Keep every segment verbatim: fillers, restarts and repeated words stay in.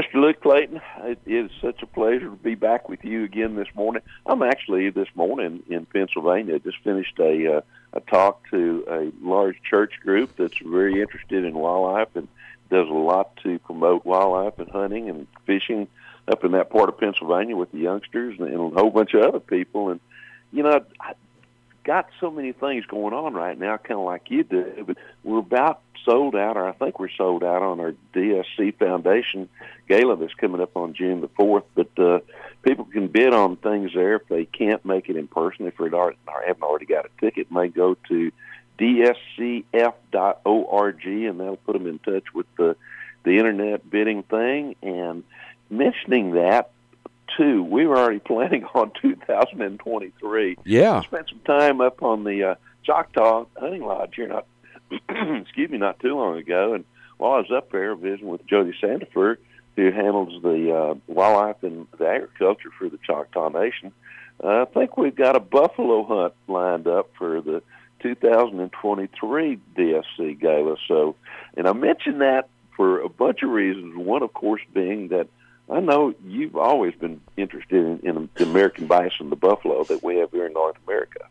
Mister Luke Clayton, it is such a pleasure to be back with you again this morning. I'm actually this morning in Pennsylvania. I just finished a, uh, a talk to a large church group that's very interested in wildlife and does a lot to promote wildlife and hunting and fishing up in that part of Pennsylvania with the youngsters and, and a whole bunch of other people. And, you know, I got so many things going on right now, kind of like you do, but we're about sold out, or I think we're sold out on our D S C Foundation Gala that's coming up on June the fourth, but uh, people can bid on things there if they can't make it in person. If they haven't already got a ticket, they may go to D S C F dot org, and that'll put them in touch with the, the internet bidding thing. And mentioning that, too, we were already planning on two thousand twenty-three. Yeah. We spent some time up on the uh, Choctaw Hunting Lodge here not excuse me, not too long ago, and while I was up there visiting with Jody Sandifer, who handles the uh, wildlife and the agriculture for the Choctaw Nation, uh, I think we've got a buffalo hunt lined up for the two thousand twenty-three D S C Gala. So, and I mentioned that for a bunch of reasons, one, of course, being that I know you've always been interested in, in the American bison, the buffalo that we have here in North America.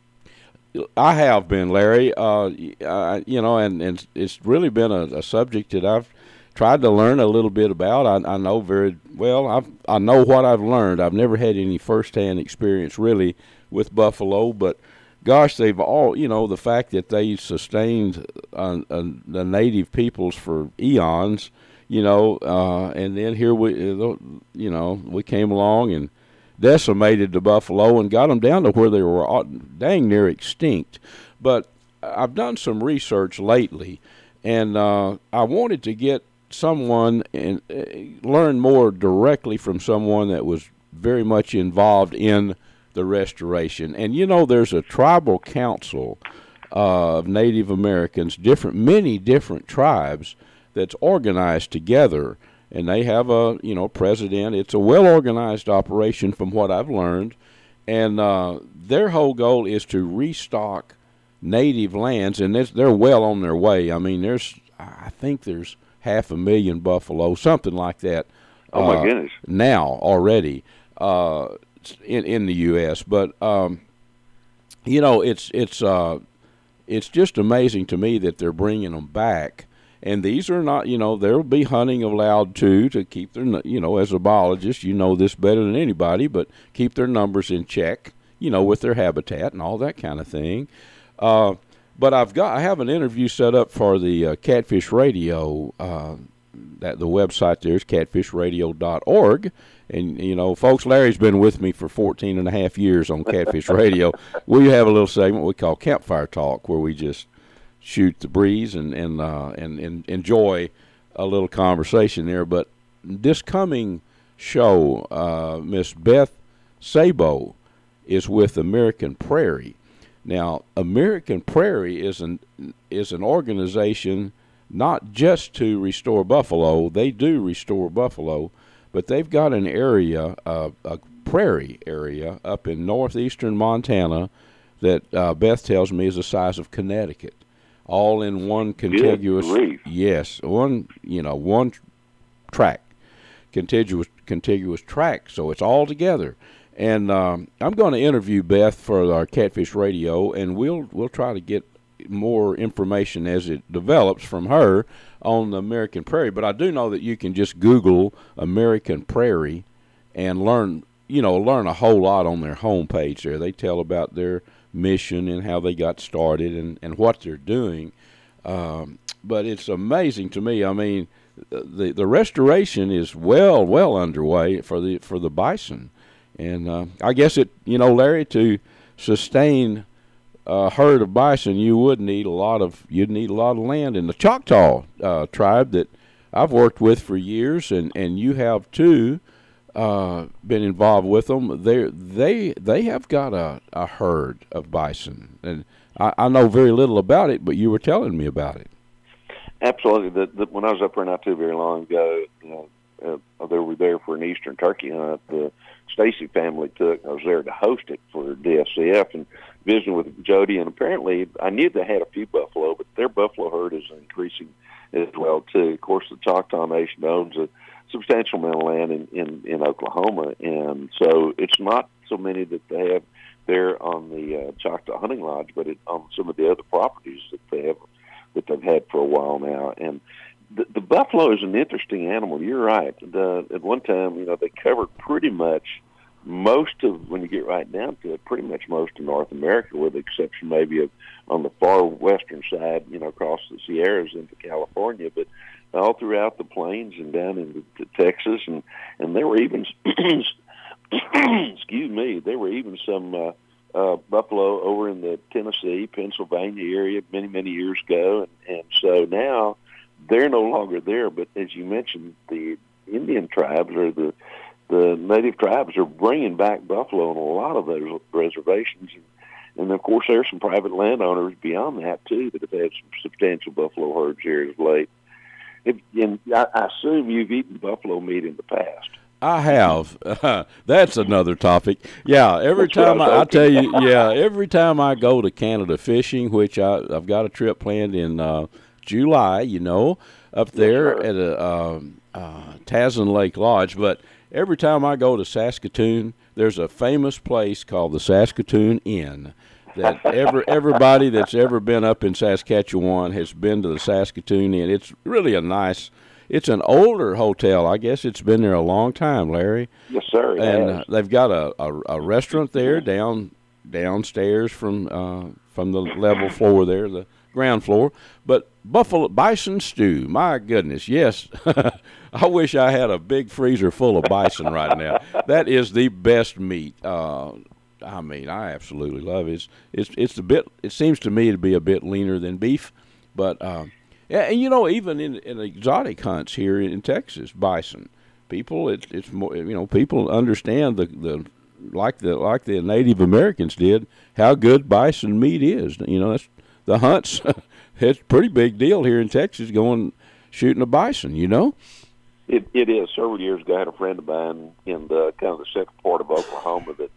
I have been, Larry, uh, I, you know, and, and it's really been a, a subject that I've tried to learn a little bit about. I, I know very well, I've, I know what I've learned. I've never had any firsthand experience really with buffalo, but gosh, they've all, you know, the fact that they sustained uh, uh, the native peoples for eons, you know, uh, and then here we, you know, we came along and decimated the buffalo and got them down to where they were dang near extinct. But I've done some research lately, and uh, I wanted to get someone and uh, learn more directly from someone that was very much involved in the restoration. And, you know, there's a tribal council uh, of Native Americans, different, many different tribes that's organized together, and they have a, you know, president. It's a well-organized operation from what I've learned, and uh, their whole goal is to restock native lands, and they're well on their way. I mean, there's, I think there's half a million buffalo, something like that. Oh, my uh, goodness. Now, already, uh, in, in the U S, but, um, you know, it's, it's, uh, it's just amazing to me that they're bringing them back. And these are not, you know, there'll be hunting allowed too, to keep their, you know, as a biologist, you know this better than anybody, but keep their numbers in check, you know, with their habitat and all that kind of thing. Uh, but I've got, I have an interview set up for the uh, Catfish Radio. Uh, that the website there is catfish radio dot org. And, you know, folks, Larry's been with me for fourteen and a half years on Catfish Radio. We have a little segment we call Campfire Talk, where we just shoot the breeze and and, uh, and and enjoy a little conversation there. But this coming show, uh, Miss Beth Sabo is with American Prairie. Now, American Prairie is an is an organization not just to restore buffalo. They do restore buffalo, but they've got an area, uh, a prairie area up in northeastern Montana that uh, Beth tells me is the size of Connecticut. All in one contiguous, yes, one, you know, one track, contiguous, contiguous track. So it's all together. And um, I'm going to interview Beth for our Catfish Radio, and we'll we'll try to get more information as it develops from her on the American Prairie. But I do know that you can just Google American Prairie and learn, you know, learn a whole lot on their homepage there. They tell about their mission and how they got started and, and what they're doing. Um, but it's amazing to me. I mean, the the restoration is well, well underway for the for the bison. And uh, I guess it, you know, Larry, to sustain a herd of bison, you would need a lot of, you'd need a lot of land. And the Choctaw uh, tribe that I've worked with for years, and, and you have too, Uh, been involved with them. They they they have got a, a herd of bison, and I, I know very little about it. But you were telling me about it. Absolutely. The, the, when I was up there not too very long ago, you know, uh, they were there for an eastern turkey hunt. The Stacy family took. I was there to host it for D S C F and visiting with Jody. And apparently, I knew they had a few buffalo, but their buffalo herd is increasing as well too. Of course, the Choctaw Nation owns a substantial amount of land in, in, in Oklahoma, and so it's not so many that they have there on the uh, Choctaw Hunting Lodge, but it, on some of the other properties that they have, that they've had for a while now. And the, the buffalo is an interesting animal. You're right. The, at one time, you know, they covered pretty much most of, when you get right down to it, pretty much most of North America, with the exception maybe of on the far western side, you know, across the Sierras into California, but all throughout the plains and down into Texas, and, and there were even, excuse me, there were even some uh, uh, buffalo over in the Tennessee, Pennsylvania area many, many years ago, and, and so now they're no longer there, but as you mentioned, the Indian tribes or the the native tribes are bringing back buffalo on a lot of those reservations. And, of course, there are some private landowners beyond that, too, that have had some substantial buffalo herds here of late. If, and I, I assume you've eaten buffalo meat in the past. I have. Uh, that's another topic. Yeah, every that's time I, I tell you, yeah, every time I go to Canada fishing, which I, I've got a trip planned in uh, July, you know, up there yes, at a, um, uh, Tazan Lake Lodge. But every time I go to Saskatoon, there's a famous place called the Saskatoon Inn. That ever everybody that's ever been up in Saskatchewan has been to the Saskatoon Inn. It's really a nice. It's an older hotel. I guess it's been there a long time, Larry. Yes, sir. It and uh, they've got a, a, a restaurant there down downstairs from uh, from the level floor there, the ground floor. But buffalo bison stew, my goodness, yes. I wish I had a big freezer full of bison right now. That is the best meat. Uh, I mean, I absolutely love it. It's, it's it's a bit. It seems to me to be a bit leaner than beef, but um, yeah, and you know, even in, in exotic hunts here in Texas, bison people, it's it's more. You know, people understand the, the like the like the Native Americans did how good bison meat is. You know, that's the hunts. It's a pretty big deal here in Texas going shooting a bison. You know. It, it is. Several years ago, I had a friend of mine in the kind of the central part of Oklahoma that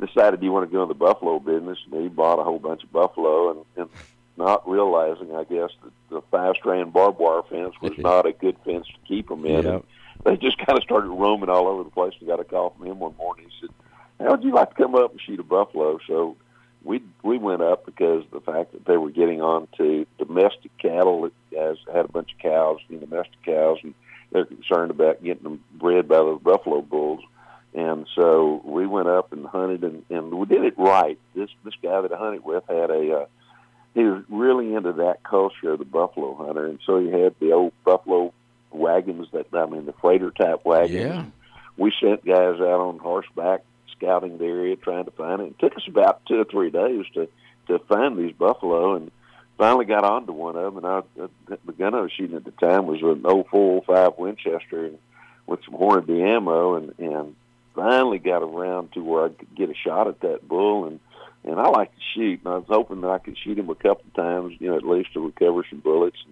decided he wanted to go in the buffalo business, and he bought a whole bunch of buffalo, and, and not realizing, I guess, that the five-strand barbed wire fence was not a good fence to keep them in. Yeah. They just kind of started roaming all over the place, and got a call from him one morning. He said, "How would you like to come up and shoot a buffalo?" So we we went up because of the fact that they were getting on to domestic cattle. Guys had a bunch of cows, you know, domestic cows, and they're concerned about getting them bred by those buffalo bulls. And so we went up and hunted, and, and we did it right. This this guy that I hunted with had a, uh, he was really into that culture of the buffalo hunter. And so he had the old buffalo wagons, that I mean, the freighter-type wagons. Yeah. We sent guys out on horseback, scouting the area, trying to find it. It took us about two or three days to, to find these buffalo, and finally got onto one of them, and I, the gun I was shooting at the time was an old four oh five Winchester with some Hornady ammo, and, and finally got around to where I could get a shot at that bull, and, and I like to shoot, and I was hoping that I could shoot him a couple of times, you know, at least to recover some bullets,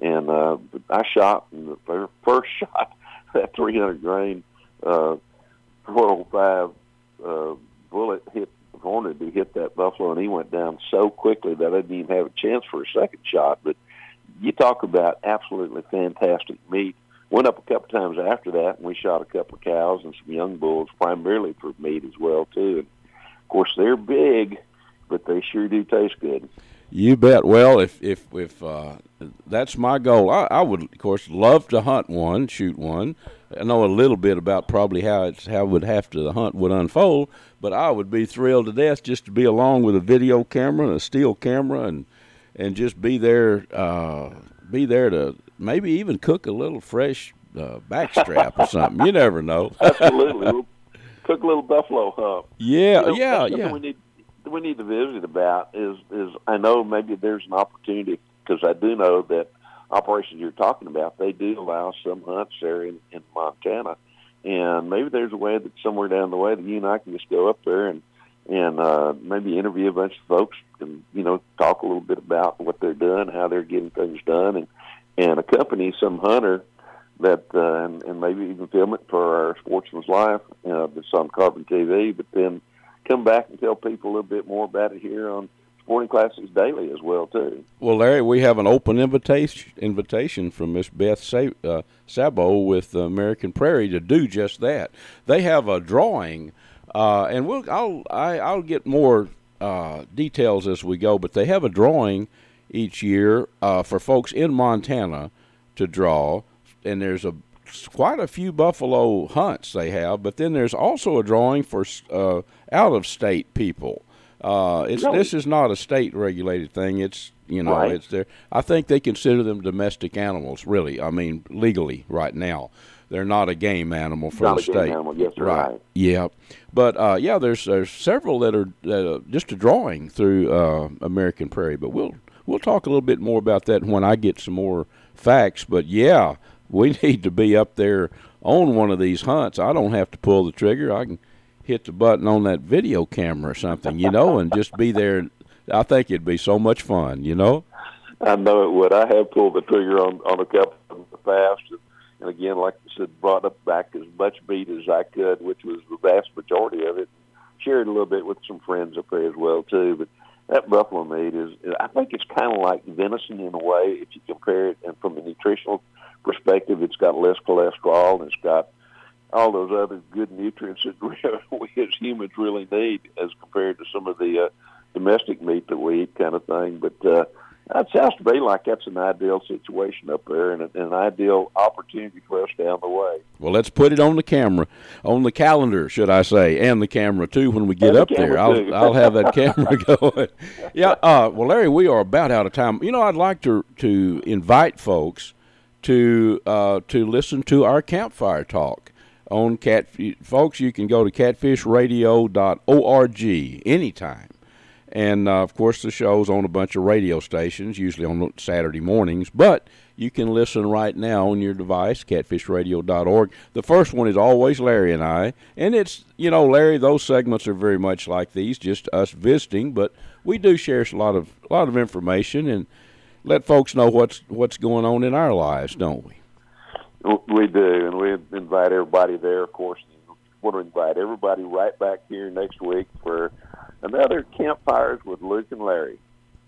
and, and uh, I shot, and the very first shot, that three hundred grain uh, four oh five uh, bullet hit wanted to hit that buffalo, and he went down so quickly that I didn't even have a chance for a second shot. But you talk about absolutely fantastic meat. Went up a couple times after that, and we shot a couple of cows and some young bulls, primarily for meat as well, too. And of course, they're big, but they sure do taste good. You bet. Well, if if if uh, that's my goal, I, I would of course love to hunt one, shoot one. I know a little bit about probably how it's how would have to the hunt would unfold, but I would be thrilled to death just to be along with a video camera and a still camera, and and just be there, uh, be there to maybe even cook a little fresh uh, backstrap or something. You never know. Absolutely, we'll cook a little buffalo hump. Yeah, you know, yeah, yeah. We need. we need to visit about is, is I know maybe there's an opportunity, because I do know that operations you're talking about, they do allow some hunts there in, in Montana, and maybe there's a way that somewhere down the way that you and I can just go up there and, and uh, maybe interview a bunch of folks and, you know, talk a little bit about what they're doing, how they're getting things done, and, and accompany some hunter that, uh, and, and maybe even film it for our Sportsman's Life uh, that's on Carbon T V, but then come back and tell people a little bit more about it here on Sporting Classics Daily as well, too. Well, Larry, we have an open invitation invitation from Miss Beth Sabo with American Prairie to do just that. They have a drawing, uh, and we'll I'll I, I'll get more uh, details as we go. But they have a drawing each year uh, for folks in Montana to draw, and there's a quite a few buffalo hunts they have. But then there's also a drawing for uh, out-of-state people. Uh, it's, really? This is not a state-regulated thing. It's, you know, right. It's there. I think they consider them domestic animals, really. I mean, legally right now. They're not a game animal for not the state. Not a game animal, yes, right. right. Yeah. But, uh, yeah, there's, there's several that are uh, just a drawing through uh, American Prairie. But we'll we'll talk a little bit more about that when I get some more facts. But, yeah, we need to be up there on one of these hunts. I don't have to pull the trigger. I can hit the button on that video camera or something, you know, and just be there. I think it'd be so much fun, you know. I know it would. I have pulled the trigger on, on a couple of the past, and, and again, like I said, brought up back as much meat as I could, which was the vast majority of it. Shared a little bit with some friends up there as well, too. But that buffalo meat is, I think it's kind of like venison in a way, if you compare it. And from a nutritional perspective, it's got less cholesterol, and it's got all those other good nutrients that we as humans really need as compared to some of the uh, domestic meat that we eat kind of thing. But uh, it sounds to me like that's an ideal situation up there and an ideal opportunity for us down the way. Well, let's put it on the camera, on the calendar, should I say, and the camera, too, when we get up there. I'll, I'll have that camera going. Yeah, uh, well, Larry, we are about out of time. You know, I'd like to, to invite folks to uh, to listen to our campfire talk. On cat folks, you can go to catfish radio dot org anytime, and uh, of course the show's on a bunch of radio stations, usually on Saturday mornings. But you can listen right now on your device, catfish radio dot org. The first one is always Larry and I, and it's you know Larry. Those segments are very much like these, just us visiting, but we do share a lot of a lot of information and let folks know what's what's going on in our lives, don't we? We do, and we invite everybody there, of course. We want to invite everybody right back here next week for another Campfires with Luke and Larry.